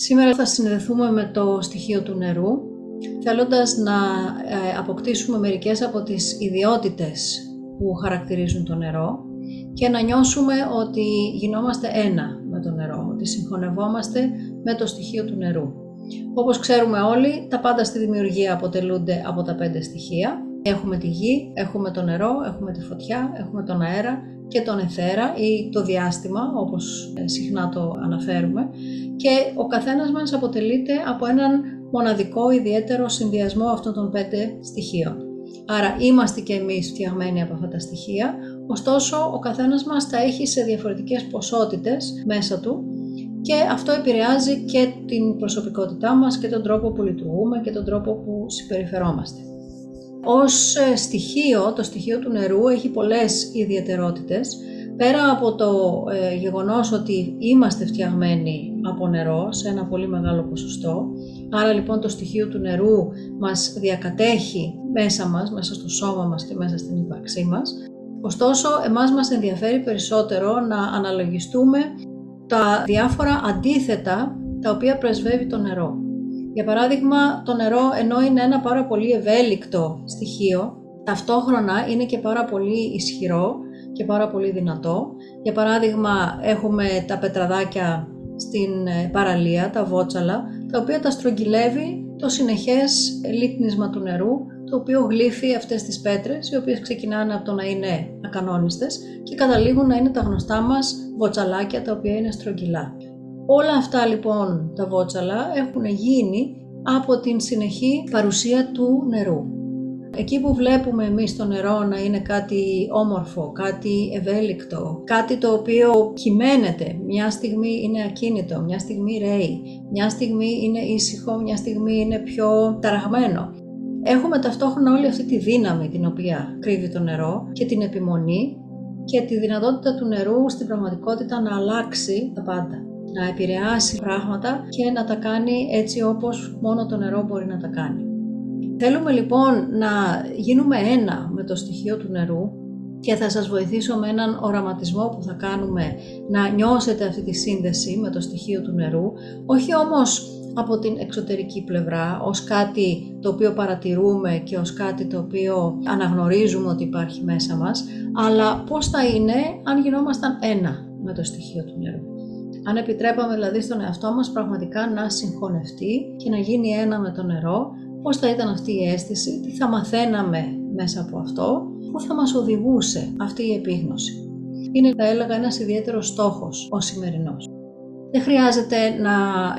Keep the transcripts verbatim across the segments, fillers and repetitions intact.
Σήμερα θα συνδεθούμε με το στοιχείο του νερού, θέλοντας να αποκτήσουμε μερικές από τις ιδιότητες που χαρακτηρίζουν το νερό και να νιώσουμε ότι γινόμαστε ένα με το νερό, ότι συγχωνευόμαστε με το στοιχείο του νερού. Όπως ξέρουμε όλοι, τα πάντα στη δημιουργία αποτελούνται από τα πέντε στοιχεία. Έχουμε τη γη, έχουμε το νερό, έχουμε τη φωτιά, έχουμε τον αέρα και τον αιθέρα ή το διάστημα, όπως συχνά το αναφέρουμε, και ο καθένας μας αποτελείται από έναν μοναδικό ιδιαίτερο συνδυασμό αυτών των πέντε στοιχείων. Άρα είμαστε και εμείς φτιαγμένοι από αυτά τα στοιχεία, ωστόσο ο καθένας μας τα έχει σε διαφορετικές ποσότητες μέσα του και αυτό επηρεάζει και την προσωπικότητά μας και τον τρόπο που λειτουργούμε και τον τρόπο που συμπεριφερόμαστε. Ως στοιχείο, το στοιχείο του νερού έχει πολλές ιδιαιτερότητες. Πέρα από το ε, γεγονός ότι είμαστε φτιαγμένοι από νερό σε ένα πολύ μεγάλο ποσοστό, άρα λοιπόν το στοιχείο του νερού μας διακατέχει μέσα μας, μέσα στο σώμα μας και μέσα στην ύπαρξή μας. Ωστόσο, εμάς μας ενδιαφέρει περισσότερο να αναλογιστούμε τα διάφορα αντίθετα τα οποία πρεσβεύει το νερό. Για παράδειγμα, το νερό, ενώ είναι ένα πάρα πολύ ευέλικτο στοιχείο, ταυτόχρονα είναι και πάρα πολύ ισχυρό και πάρα πολύ δυνατό. Για παράδειγμα, έχουμε τα πετραδάκια στην παραλία, τα βότσαλα, τα οποία τα στρογγυλεύει το συνεχές λίπνισμα του νερού, το οποίο γλύφει αυτές τις πέτρες, οι οποίες ξεκινάνε από το να είναι ακανόνιστες και καταλήγουν να είναι τα γνωστά μας βοτσαλάκια, τα οποία είναι στρογγυλά. Όλα αυτά λοιπόν τα βότσαλα έχουν γίνει από την συνεχή παρουσία του νερού. Εκεί που βλέπουμε εμείς το νερό να είναι κάτι όμορφο, κάτι ευέλικτο, κάτι το οποίο κυμαίνεται, μια στιγμή είναι ακίνητο, μια στιγμή ρέει, μια στιγμή είναι ήσυχο, μια στιγμή είναι πιο ταραγμένο. Έχουμε ταυτόχρονα όλη αυτή τη δύναμη την οποία κρύβει το νερό και την επιμονή και τη δυνατότητα του νερού στην πραγματικότητα να αλλάξει τα πάντα, να επηρεάσει πράγματα και να τα κάνει έτσι όπως μόνο το νερό μπορεί να τα κάνει. Θέλουμε λοιπόν να γίνουμε ένα με το στοιχείο του νερού και θα σας βοηθήσω με έναν οραματισμό που θα κάνουμε να νιώσετε αυτή τη σύνδεση με το στοιχείο του νερού, όχι όμως από την εξωτερική πλευρά, ως κάτι το οποίο παρατηρούμε και ως κάτι το οποίο αναγνωρίζουμε ότι υπάρχει μέσα μας, αλλά πώς θα είναι αν γινόμασταν ένα με το στοιχείο του νερού. Αν επιτρέπαμε δηλαδή στον εαυτό μας πραγματικά να συγχωνευτεί και να γίνει ένα με το νερό, πώς θα ήταν αυτή η αίσθηση, τι θα μαθαίναμε μέσα από αυτό, πού θα μας οδηγούσε αυτή η επίγνωση. Είναι, θα έλεγα, ένας ιδιαίτερος στόχος ο σημερινός. Δεν χρειάζεται να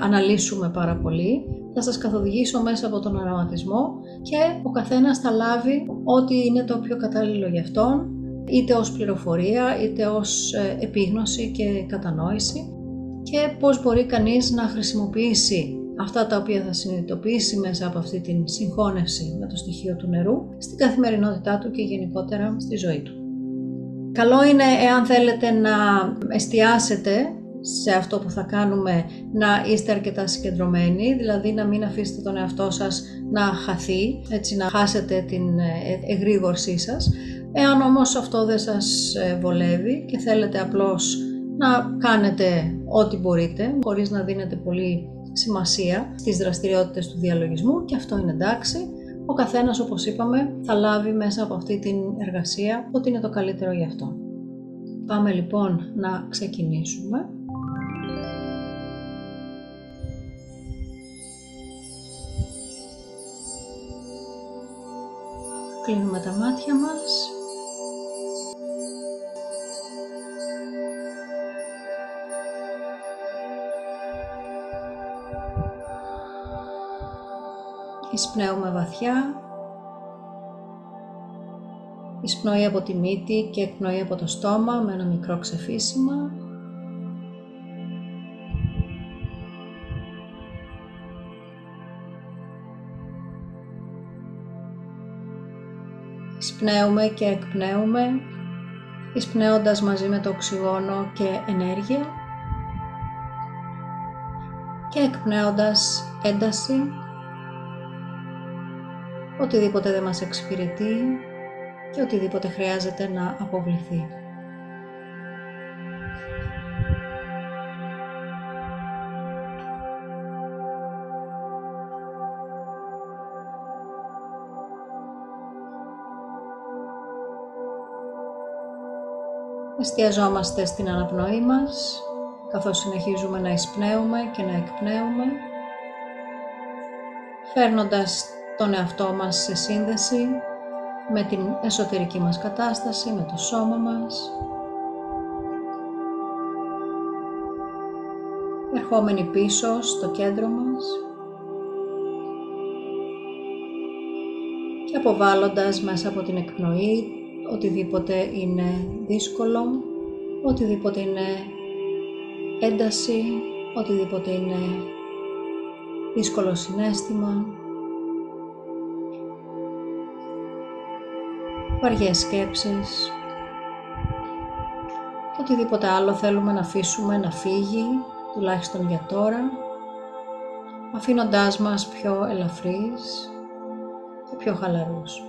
αναλύσουμε πάρα πολύ, θα σας καθοδηγήσω μέσα από τον οραματισμό και ο καθένας θα λάβει ό,τι είναι το πιο κατάλληλο για αυτόν, είτε ως πληροφορία, είτε ως επίγνωση και κατανόηση, και πώς μπορεί κανείς να χρησιμοποιήσει αυτά τα οποία θα συνειδητοποιήσει μέσα από αυτή την συγχώνευση με το στοιχείο του νερού στην καθημερινότητά του και γενικότερα στη ζωή του. Καλό είναι, εάν θέλετε να εστιάσετε σε αυτό που θα κάνουμε, να είστε αρκετά συγκεντρωμένοι, δηλαδή να μην αφήσετε τον εαυτό σας να χαθεί, έτσι να χάσετε την εγρήγορσή σας. Εάν όμως αυτό δεν σας βολεύει και θέλετε απλώς να κάνετε ό,τι μπορείτε, χωρίς να δίνετε πολύ σημασία στις δραστηριότητες του διαλογισμού, και αυτό είναι εντάξει. Ο καθένας, όπως είπαμε, θα λάβει μέσα από αυτή την εργασία ό,τι είναι το καλύτερο για αυτό. Πάμε λοιπόν να ξεκινήσουμε. Κλείνουμε τα μάτια μας. Εισπνέουμε βαθιά, εισπνοή από τη μύτη και εκπνοή από το στόμα με ένα μικρό ξεφύσιμα. Εισπνέουμε και εκπνέουμε, εισπνέοντας μαζί με το οξυγόνο και ενέργεια και εκπνέοντας ένταση, οτιδήποτε δεν μας εξυπηρετεί και οτιδήποτε χρειάζεται να αποβληθεί. Εστιαζόμαστε στην αναπνοή μας, καθώς συνεχίζουμε να εισπνέουμε και να εκπνέουμε, φέρνοντας τον εαυτό μας σε σύνδεση με την εσωτερική μας κατάσταση, με το σώμα μας. Ερχόμενοι πίσω στο κέντρο μας και αποβάλλοντας μέσα από την εκπνοή οτιδήποτε είναι δύσκολο, οτιδήποτε είναι ένταση, οτιδήποτε είναι δύσκολο συναίσθημα, βαριές σκέψεις, οτιδήποτε άλλο θέλουμε να αφήσουμε να φύγει, τουλάχιστον για τώρα, αφήνοντάς μας πιο ελαφρύς και πιο χαλαρούς.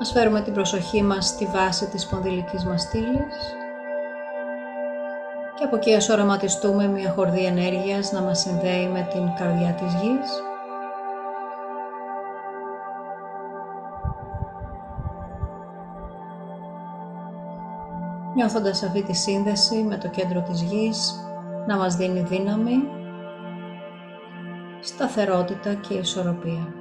Ας φέρουμε την προσοχή μας στη βάση της σπονδυλικής μας στήλης και από εκεί ας οραματιστούμε μια χορδή ενέργειας να μας συνδέει με την καρδιά της γης. Νιώθοντας αυτή τη σύνδεση με το κέντρο της γης να μας δίνει δύναμη, σταθερότητα και ισορροπία.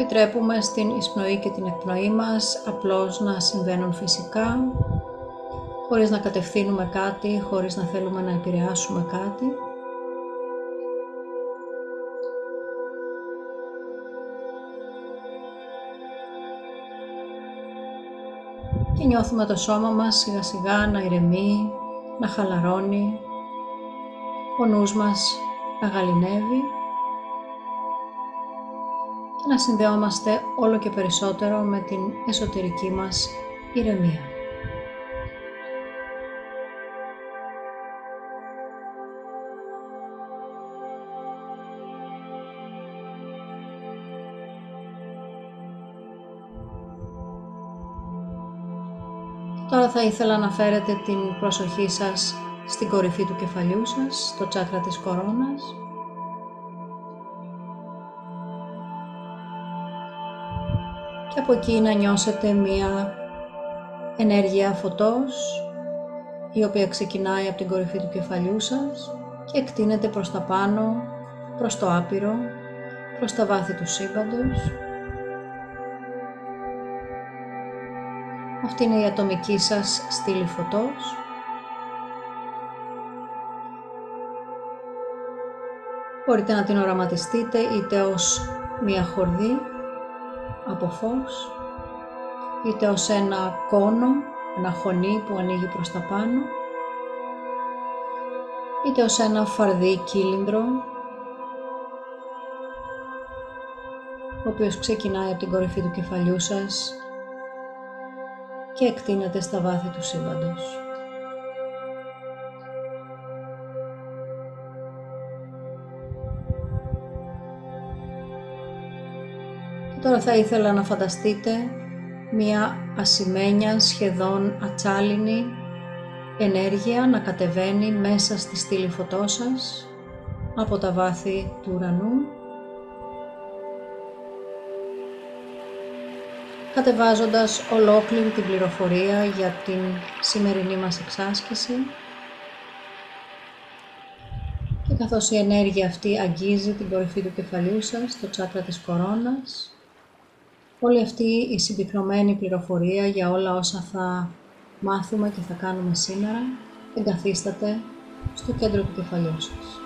Επιτρέπουμε στην εισπνοή και την εκπνοή μας απλώς να συμβαίνουν φυσικά, χωρίς να κατευθύνουμε κάτι, χωρίς να θέλουμε να επηρεάσουμε κάτι. Και νιώθουμε το σώμα μας σιγά σιγά να ηρεμεί, να χαλαρώνει, ο νους μας να γαληνεύει, να συνδεόμαστε όλο και περισσότερο με την εσωτερική μας ηρεμία. Τώρα θα ήθελα να φέρετε την προσοχή σας στην κορυφή του κεφαλιού σας, στο τσάκρα της κορώνας. Και από εκεί να νιώσετε μία ενέργεια φωτός, η οποία ξεκινάει από την κορυφή του κεφαλιού σας και εκτείνεται προς τα πάνω, προς το άπειρο, προς τα βάθη του σύμπαντος. Αυτή είναι η ατομική σας στήλη φωτός. Μπορείτε να την οραματιστείτε είτε ως μία χορδή από φως, είτε ως ένα κόνο, ένα χωνί που ανοίγει προς τα πάνω, είτε ως ένα φαρδί κύλινδρο, ο οποίος ξεκινάει από την κορυφή του κεφαλιού σας και εκτείνεται στα βάθη του σύμπαντος. Τώρα θα ήθελα να φανταστείτε μία ασημένια, σχεδόν ατσάλινη ενέργεια να κατεβαίνει μέσα στη στήλη φωτός σας από τα βάθη του ουρανού, κατεβάζοντας ολόκληρη την πληροφορία για την σημερινή μας εξάσκηση. Και καθώς η ενέργεια αυτή αγγίζει την κορυφή του κεφαλιού σας, το τσάκρα της κορώνας, όλη αυτή η συμπυκνωμένη πληροφορία για όλα όσα θα μάθουμε και θα κάνουμε σήμερα εγκαθίσταται στο κέντρο του κεφαλιού σας.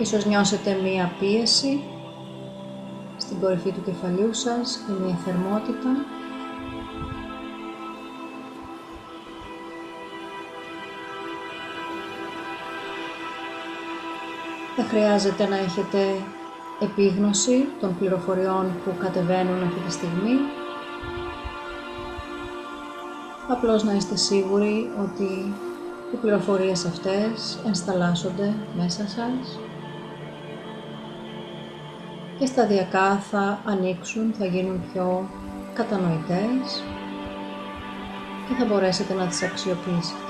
Ίσως νιώσετε μία πίεση στην κορυφή του κεφαλιού σας και μία θερμότητα. χρειάζεται να έχετε επίγνωση των πληροφοριών που κατεβαίνουν αυτή τη στιγμή. Απλώς να είστε σίγουροι ότι οι πληροφορίες αυτές ενσταλλάσσονται μέσα σας και σταδιακά θα ανοίξουν, θα γίνουν πιο κατανοητές και θα μπορέσετε να τις αξιοποιήσετε.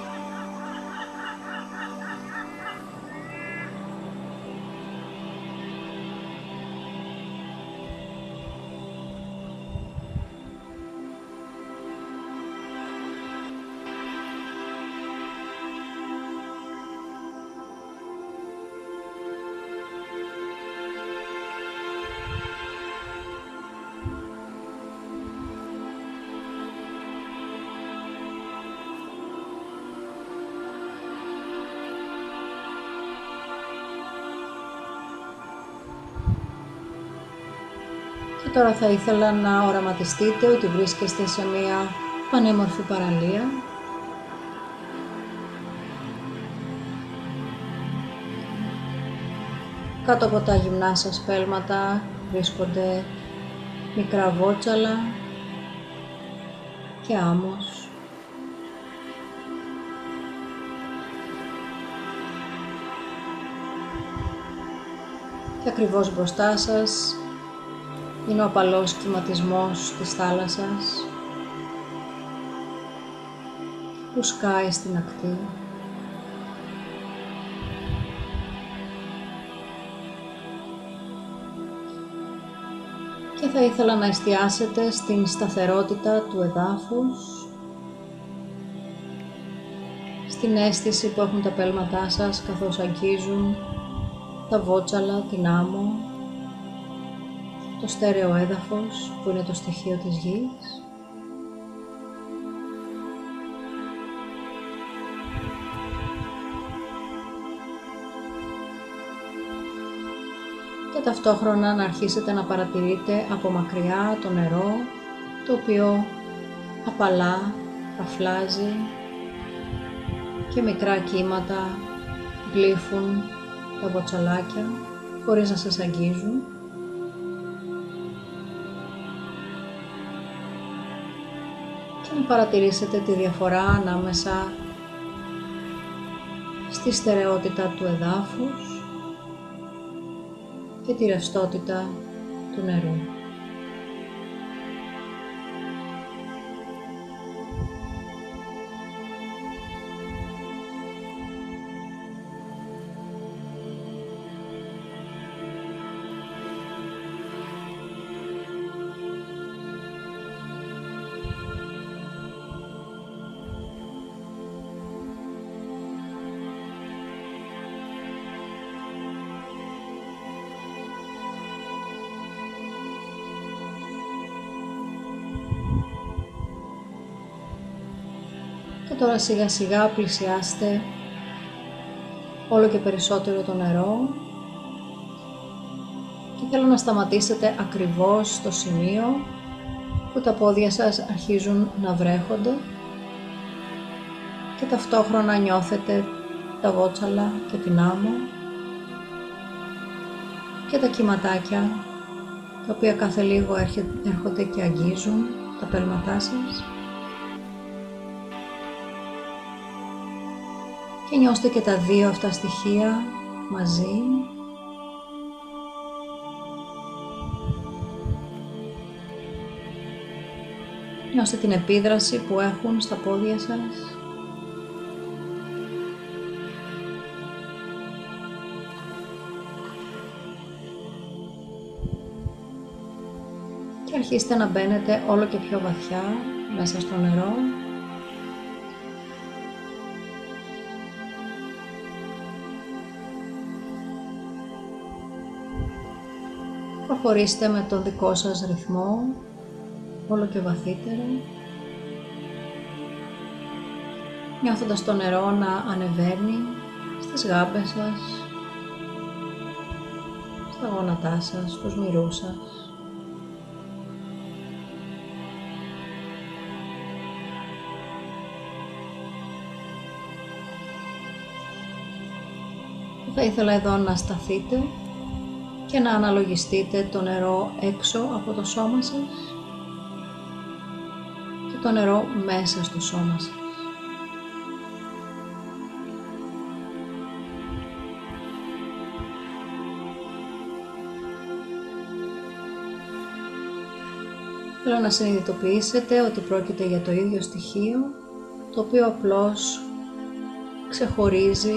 Και τώρα θα ήθελα να οραματιστείτε ότι βρίσκεστε σε μία πανέμορφη παραλία. Κάτω από τα γυμνά σας πέλματα βρίσκονται μικρά βότσαλα και άμμος. Και ακριβώς μπροστά σας είναι ο απαλός κυματισμός της θάλασσας που σκάει στην ακτή. Και θα ήθελα να εστιάσετε στην σταθερότητα του εδάφους, στην αίσθηση που έχουν τα πέλματά σας καθώς αγγίζουν τα βότσαλα, την άμμο, το στέρεο έδαφος που είναι το στοιχείο της γης. Και ταυτόχρονα να αρχίσετε να παρατηρείτε από μακριά το νερό, το οποίο απαλά, αφλάζει και μικρά κύματα γλύφουν τα βοτσαλάκια χωρίς να σας αγγίζουν. Παρατηρήσετε τη διαφορά ανάμεσα στη στερεότητα του εδάφους και τη ρευστότητα του νερού. Τώρα σιγά σιγά πλησιάστε όλο και περισσότερο το νερό και θέλω να σταματήσετε ακριβώς στο σημείο που τα πόδια σας αρχίζουν να βρέχονται και ταυτόχρονα νιώθετε τα βότσαλα και την άμμο και τα κυματάκια τα οποία κάθε λίγο έρχονται και αγγίζουν τα πέλματά σας. Και νιώστε και τα δύο αυτά στοιχεία μαζί. Νιώστε την επίδραση που έχουν στα πόδια σας. Και αρχίστε να μπαίνετε όλο και πιο βαθιά μέσα στο νερό. Προχωρήστε με τον δικό σας ρυθμό, όλο και βαθύτερα, νιώθοντας το νερό να ανεβαίνει στις γάμπες σας, στα γόνατά σας, στους μυρούς σας. Θα ήθελα εδώ να σταθείτε και να αναλογιστείτε το νερό έξω από το σώμα σας και το νερό μέσα στο σώμα σας. Θέλω να συνειδητοποιήσετε ότι πρόκειται για το ίδιο στοιχείο, το οποίο απλώς ξεχωρίζει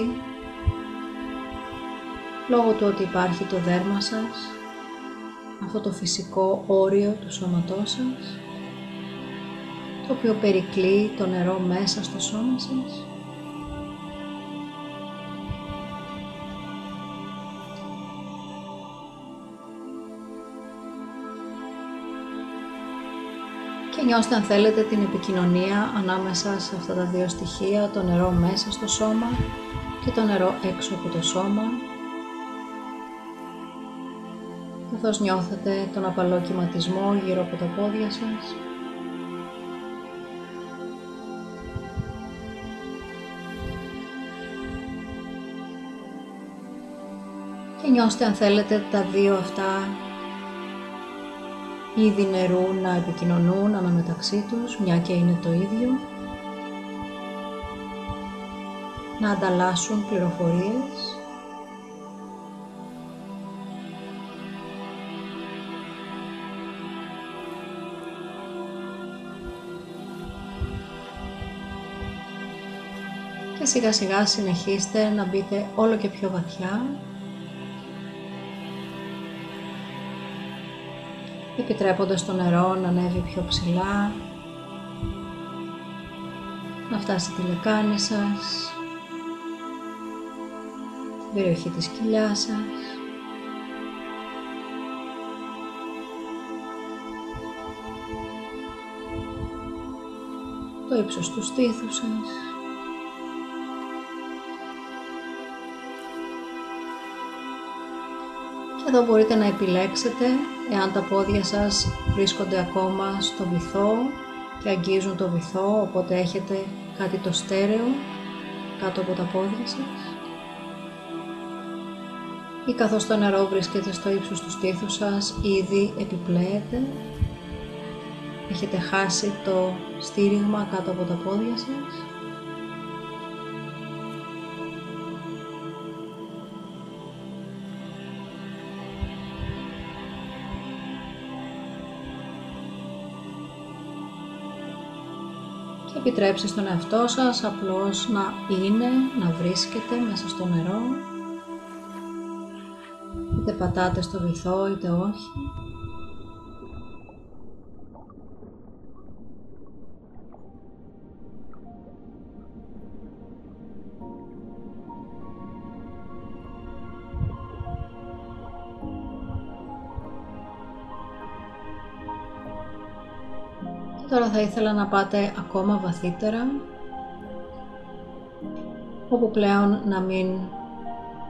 λόγω του ότι υπάρχει το δέρμα σας, αυτό το φυσικό όριο του σώματός σας, το οποίο περικλεί το νερό μέσα στο σώμα σας. Και νιώστε αν θέλετε την επικοινωνία ανάμεσα σε αυτά τα δύο στοιχεία, το νερό μέσα στο σώμα και το νερό έξω από το σώμα, καθώς νιώθετε τον απαλό κυματισμό γύρω από τα πόδια σας. Και νιώστε αν θέλετε τα δύο αυτά είδη νερού να επικοινωνούν αναμεταξύ τους, μια και είναι το ίδιο, να ανταλλάσσουν πληροφορίες. Και σιγά σιγά συνεχίστε να μπείτε όλο και πιο βαθιά, επιτρέποντας το νερό να ανέβει πιο ψηλά, να φτάσει τη λεκάνη σας, την περιοχή της κοιλιάς σας. Το ύψος του στήθους σας. Εδώ μπορείτε να επιλέξετε εάν τα πόδια σας βρίσκονται ακόμα στο βυθό και αγγίζουν το βυθό, οπότε έχετε κάτι το στέρεο κάτω από τα πόδια σας, ή καθώς το νερό βρίσκεται στο ύψος του στήθους σας ήδη επιπλέεται, έχετε χάσει το στήριγμα κάτω από τα πόδια σας. Επιτρέψτε στον εαυτό σας απλώς να είναι, να βρίσκεται μέσα στο νερό, είτε πατάτε στο βυθό είτε όχι. Τώρα θα ήθελα να πάτε ακόμα βαθύτερα, όπου πλέον να μην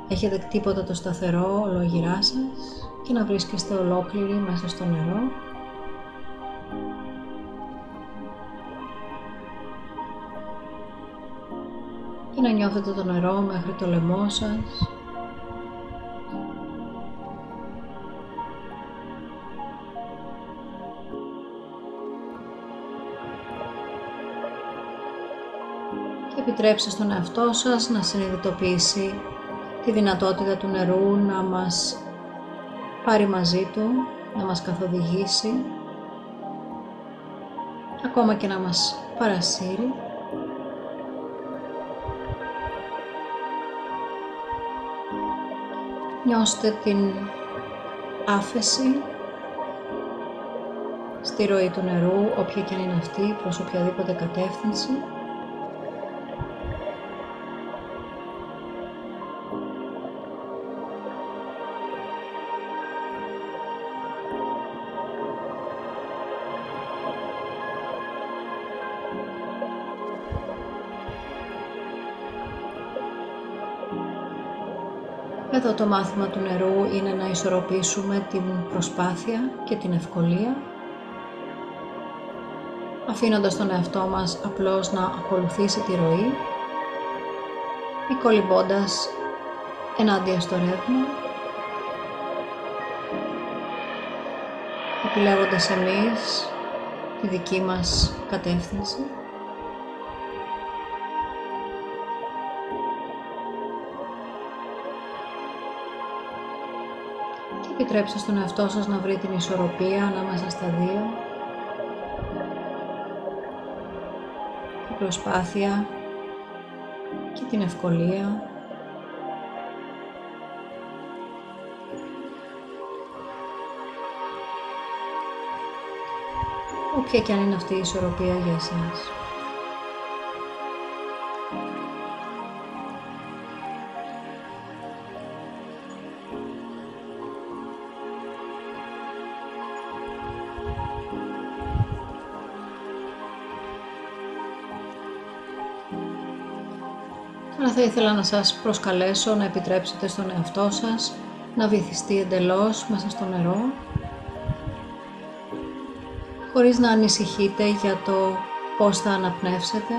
έχετε τίποτα το σταθερό ολόγυρά σας και να βρίσκεστε ολόκληροι μέσα στο νερό. Και να νιώθετε το νερό μέχρι το λαιμό σας. Επιτρέψτε στον εαυτό σας να συνειδητοποιήσει τη δυνατότητα του νερού να μας πάρει μαζί του, να μας καθοδηγήσει, ακόμα και να μας παρασύρει. Νιώστε την άφεση στη ροή του νερού, όποια και αν είναι αυτή, προς οποιαδήποτε κατεύθυνση. Εδώ το μάθημα του νερού είναι να ισορροπήσουμε την προσπάθεια και την ευκολία, αφήνοντας τον εαυτό μας απλώς να ακολουθήσει τη ροή ή κολυμπώντας ενάντια στο ρεύμα, επιλέγοντας εμείς τη δική μας κατεύθυνση. Και επιτρέψτε στον εαυτό σας να βρει την ισορροπία ανάμεσα στα δύο. Την προσπάθεια και την ευκολία. Όποια και αν είναι αυτή η ισορροπία για εσάς. Τώρα θα ήθελα να σας προσκαλέσω να επιτρέψετε στον εαυτό σας να βυθιστεί εντελώς μέσα στο νερό, χωρίς να ανησυχείτε για το πώς θα αναπνεύσετε.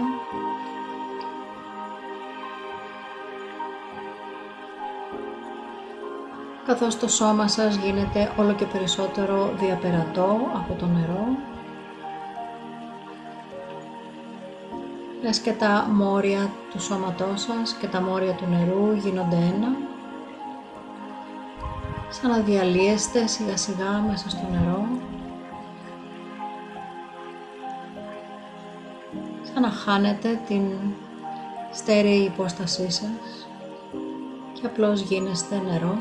Καθώς το σώμα σας γίνεται όλο και περισσότερο διαπερατό από το νερό, λες και τα μόρια του σώματός σας και τα μόρια του νερού γίνονται ένα, σαν να διαλύεστε σιγά σιγά μέσα στο νερό, σαν να χάνετε την στέρεη υπόστασή σας και απλώς γίνεστε νερό.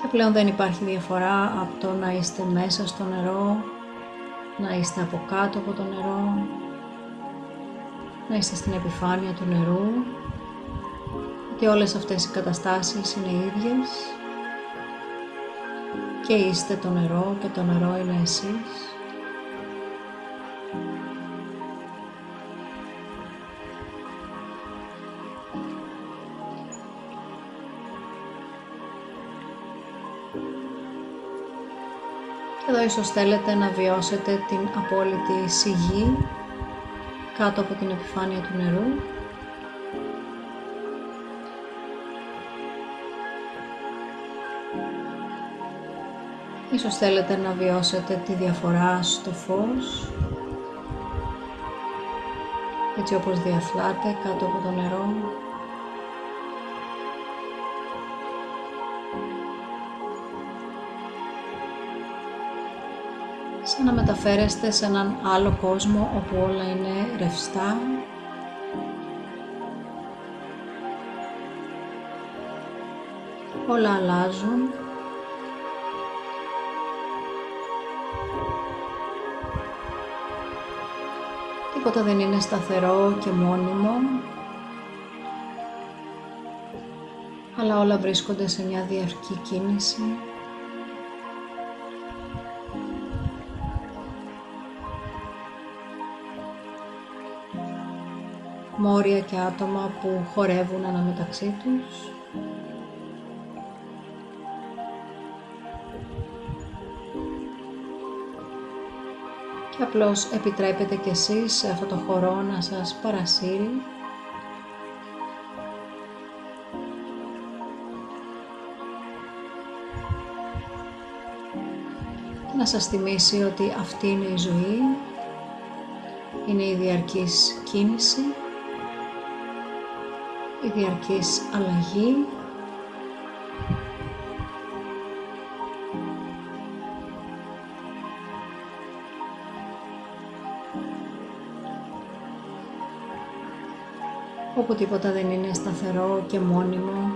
Και πλέον δεν υπάρχει διαφορά από το να είστε μέσα στο νερό, να είστε από κάτω από το νερό, να είστε στην επιφάνεια του νερού, γιατί όλες αυτές οι καταστάσεις είναι οι ίδιες. Και είστε το νερό και το νερό είναι εσείς. Και εδώ ίσως θέλετε να βιώσετε την απόλυτη σιγή κάτω από την επιφάνεια του νερού. Ίσως θέλετε να βιώσετε τη διαφορά στο φως, έτσι όπως διαφλάτε κάτω από το νερό. Σαν να μεταφέρεστε σε έναν άλλο κόσμο όπου όλα είναι ρευστά. Όλα αλλάζουν. Τίποτα δεν είναι σταθερό και μόνιμο, αλλά όλα βρίσκονται σε μια διαρκή κίνηση. Μόρια και άτομα που χορεύουν αναμεταξύ τους. Και απλώς επιτρέπετε κι εσείς σε αυτό το χορό να σας παρασύρει. Και να σας θυμίσει ότι αυτή είναι η ζωή, είναι η διαρκής κίνηση, η διαρκής αλλαγή. Όπου τίποτα δεν είναι σταθερό και μόνιμο.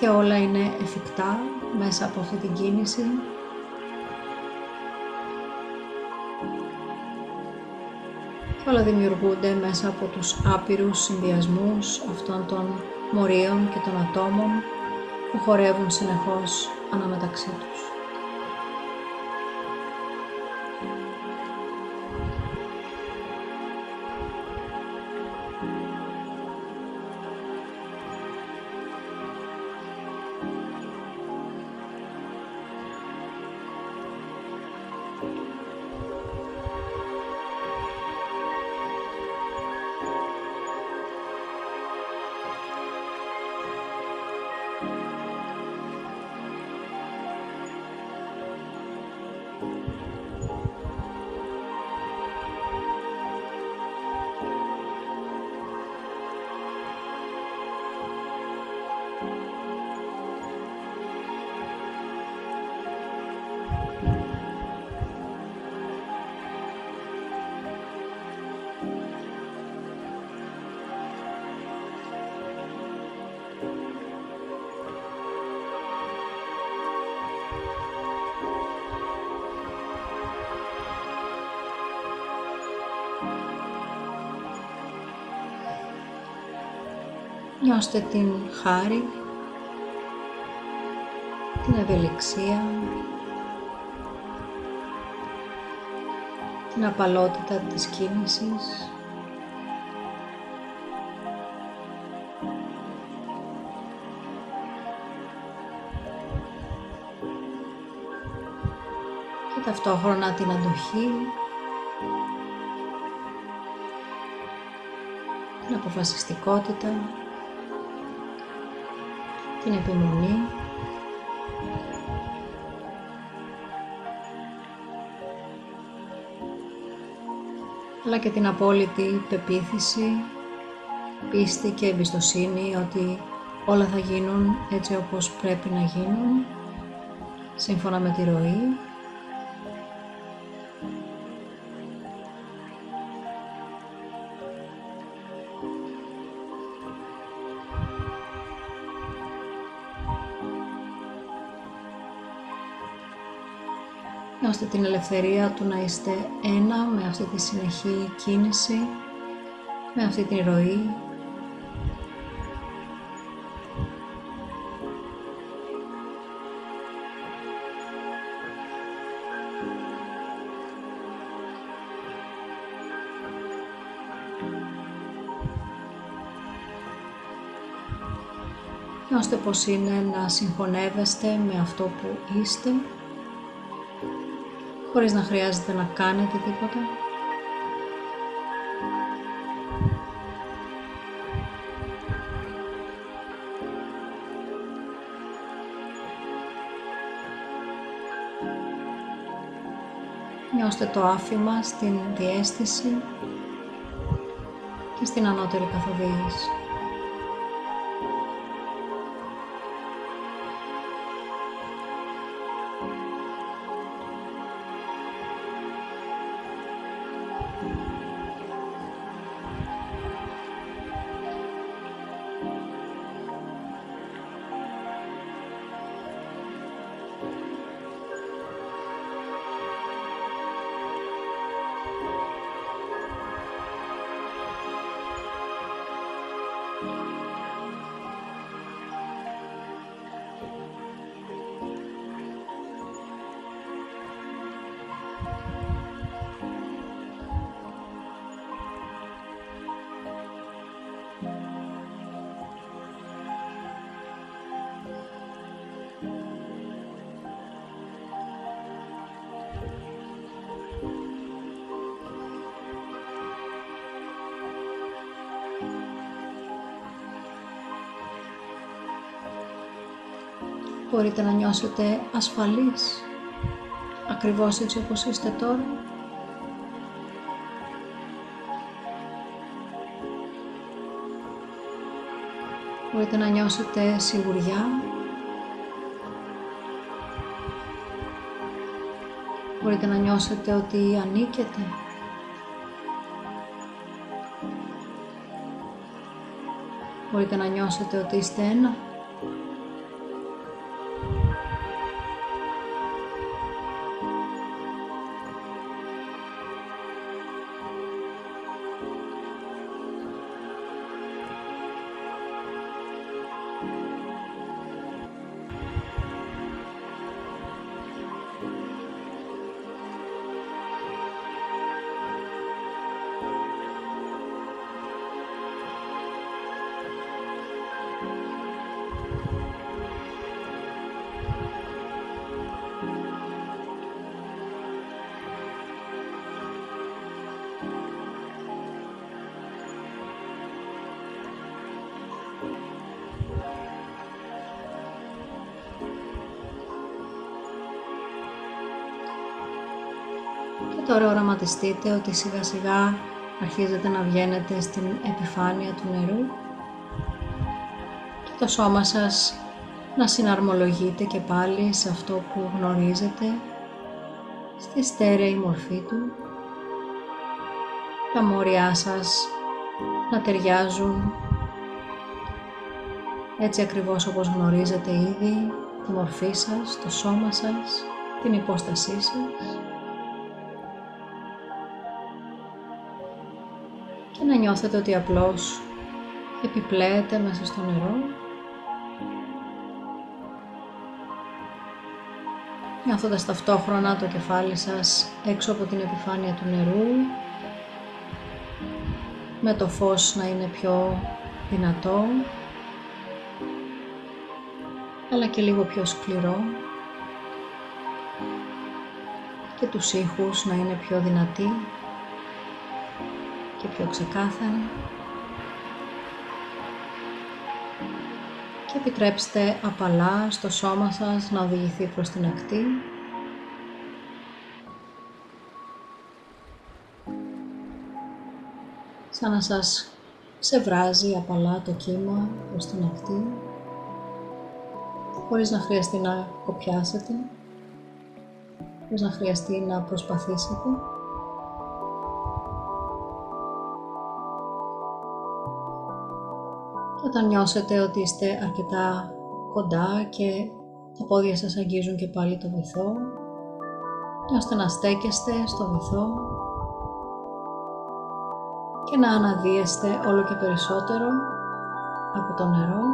Και όλα είναι εφικτά μέσα από αυτή την κίνηση. Και όλα δημιουργούνται μέσα από τους άπειρους συνδυασμούς αυτών των μορίων και των ατόμων που χορεύουν συνεχώς αναμεταξύ τους. Νιώστε την χάρη, την ευελιξία, την απαλότητα της κίνησης. Ταυτόχρονα την αντοχή, την αποφασιστικότητα, την επιμονή. Αλλά και την απόλυτη πεποίθηση, πίστη και εμπιστοσύνη ότι όλα θα γίνουν έτσι όπως πρέπει να γίνουν, σύμφωνα με τη ροή. Νιώστε την ελευθερία του να είστε ένα με αυτή τη συνεχή κίνηση, με αυτή τη ροή. Νιώστε πως είναι να συγχωνεύεστε με αυτό που είστε, χωρίς να χρειάζεται να κάνετε τίποτα. Νιώστε το άφημα στην διαίσθηση και στην ανώτερη καθοδήγηση. Μπορείτε να νιώσετε ασφαλείς, ακριβώς έτσι όπως είστε τώρα. Μπορείτε να νιώσετε σιγουριά. Μπορείτε να νιώσετε ότι ανήκετε. Μπορείτε να νιώσετε ότι είστε ένα. Τώρα οραματιστείτε ότι σιγά σιγά αρχίζετε να βγαίνετε στην επιφάνεια του νερού και το σώμα σας να συναρμολογείται και πάλι σε αυτό που γνωρίζετε, στη στέρεη μορφή του, τα μόρια σας να ταιριάζουν έτσι ακριβώς όπως γνωρίζετε ήδη τη μορφή σας, το σώμα σας, την υπόστασή σας. Και να νιώθετε ότι απλώς επιπλέεται μέσα στο νερό. Νιώθοντας ταυτόχρονα το κεφάλι σας έξω από την επιφάνεια του νερού, με το φως να είναι πιο δυνατό, αλλά και λίγο πιο σκληρό, και τους ήχους να είναι πιο δυνατοί και πιο ξεκάθαροι. Και επιτρέψτε απαλά στο σώμα σας να οδηγηθεί προς την ακτή. Σαν να σας ξεβράζει απαλά το κύμα προς την ακτή, χωρίς να χρειαστεί να κοπιάσετε, χωρίς να χρειαστεί να προσπαθήσετε. Και όταν νιώσετε ότι είστε αρκετά κοντά και τα πόδια σας αγγίζουν και πάλι το βυθό, ώστε να στέκεστε στο βυθό και να αναδύεστε όλο και περισσότερο από το νερό,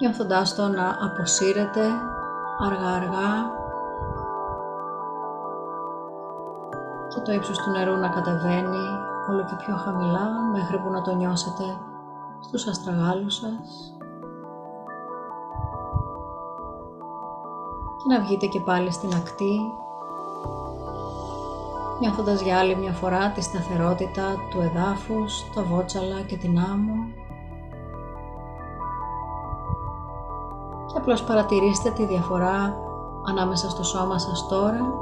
νιώθοντάς το να αποσύρετε αργά-αργά και το ύψος του νερού να κατεβαίνει όλο και πιο χαμηλά, μέχρι που να το νιώσετε στους αστραγάλους σας και να βγείτε και πάλι στην ακτή, νιώθοντας για άλλη μια φορά τη σταθερότητα του εδάφους, τα βότσαλα και την άμμο. Και απλώς παρατηρήστε τη διαφορά ανάμεσα στο σώμα σας τώρα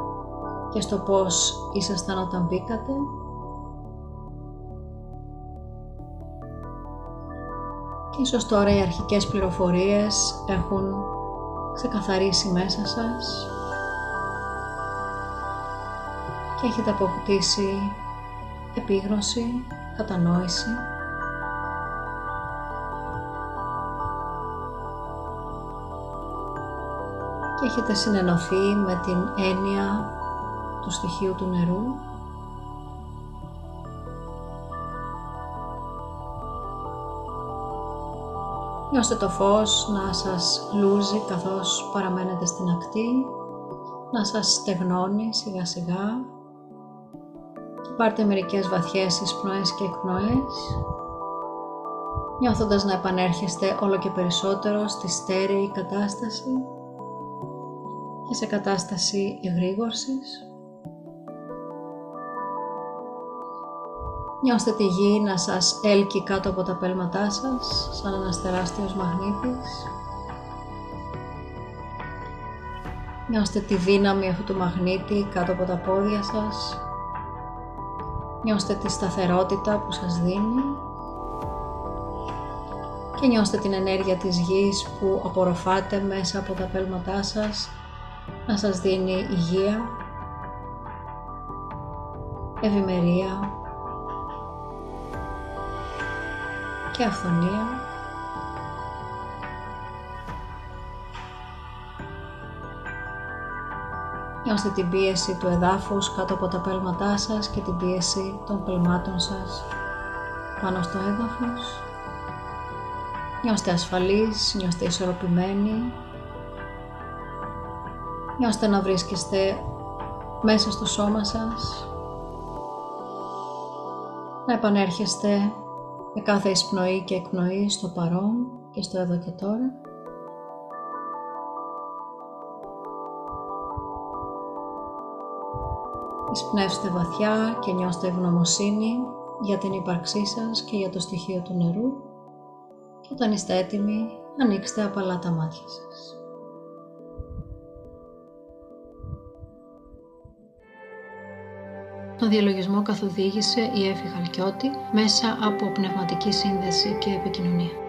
και στο πώς ήσασταν όταν μπήκατε. Και ίσως τώρα οι αρχικές πληροφορίες έχουν ξεκαθαρίσει μέσα σας και έχετε αποκτήσει επίγνωση, κατανόηση. Και έχετε συνενωθεί με την έννοια του στοιχείου του νερού. Νιώστε το φως να σας λούζει καθώς παραμένετε στην ακτή, να σας στεγνώνει σιγά σιγά. Και πάρτε μερικές βαθιές εισπνοές και εκπνοές, νιώθοντας να επανέρχεστε όλο και περισσότερο στη στέρεη κατάσταση και σε κατάσταση εγρήγορσης. Νιώστε τη γη να σας έλκει κάτω από τα πέλματά σας, σαν ένας τεράστιος μαγνήτης. Νιώστε τη δύναμη αυτού του μαγνήτη κάτω από τα πόδια σας. Νιώστε τη σταθερότητα που σας δίνει. Και νιώστε την ενέργεια της γης που απορροφάτε μέσα από τα πέλματά σας, να σας δίνει υγεία, ευημερία και αυθονία. Νιώστε την πίεση του εδάφους κάτω από τα πέλματά σας και την πίεση των πελμάτων σας πάνω στο έδαφος. Νιώστε ασφαλείς, νιώστε ισορροπημένοι. Νιώστε να βρίσκεστε μέσα στο σώμα σας, να επανέρχεστε με κάθε εισπνοή και εκπνοή στο παρόν και στο εδώ και τώρα. Εισπνεύστε βαθιά και νιώστε ευγνωμοσύνη για την ύπαρξή σας και για το στοιχείο του νερού, και όταν είστε έτοιμοι ανοίξτε απαλά τα μάτια σας. Το διαλογισμό καθοδήγησε η Έφη Χαλκιώτη μέσα από πνευματική σύνδεση και επικοινωνία.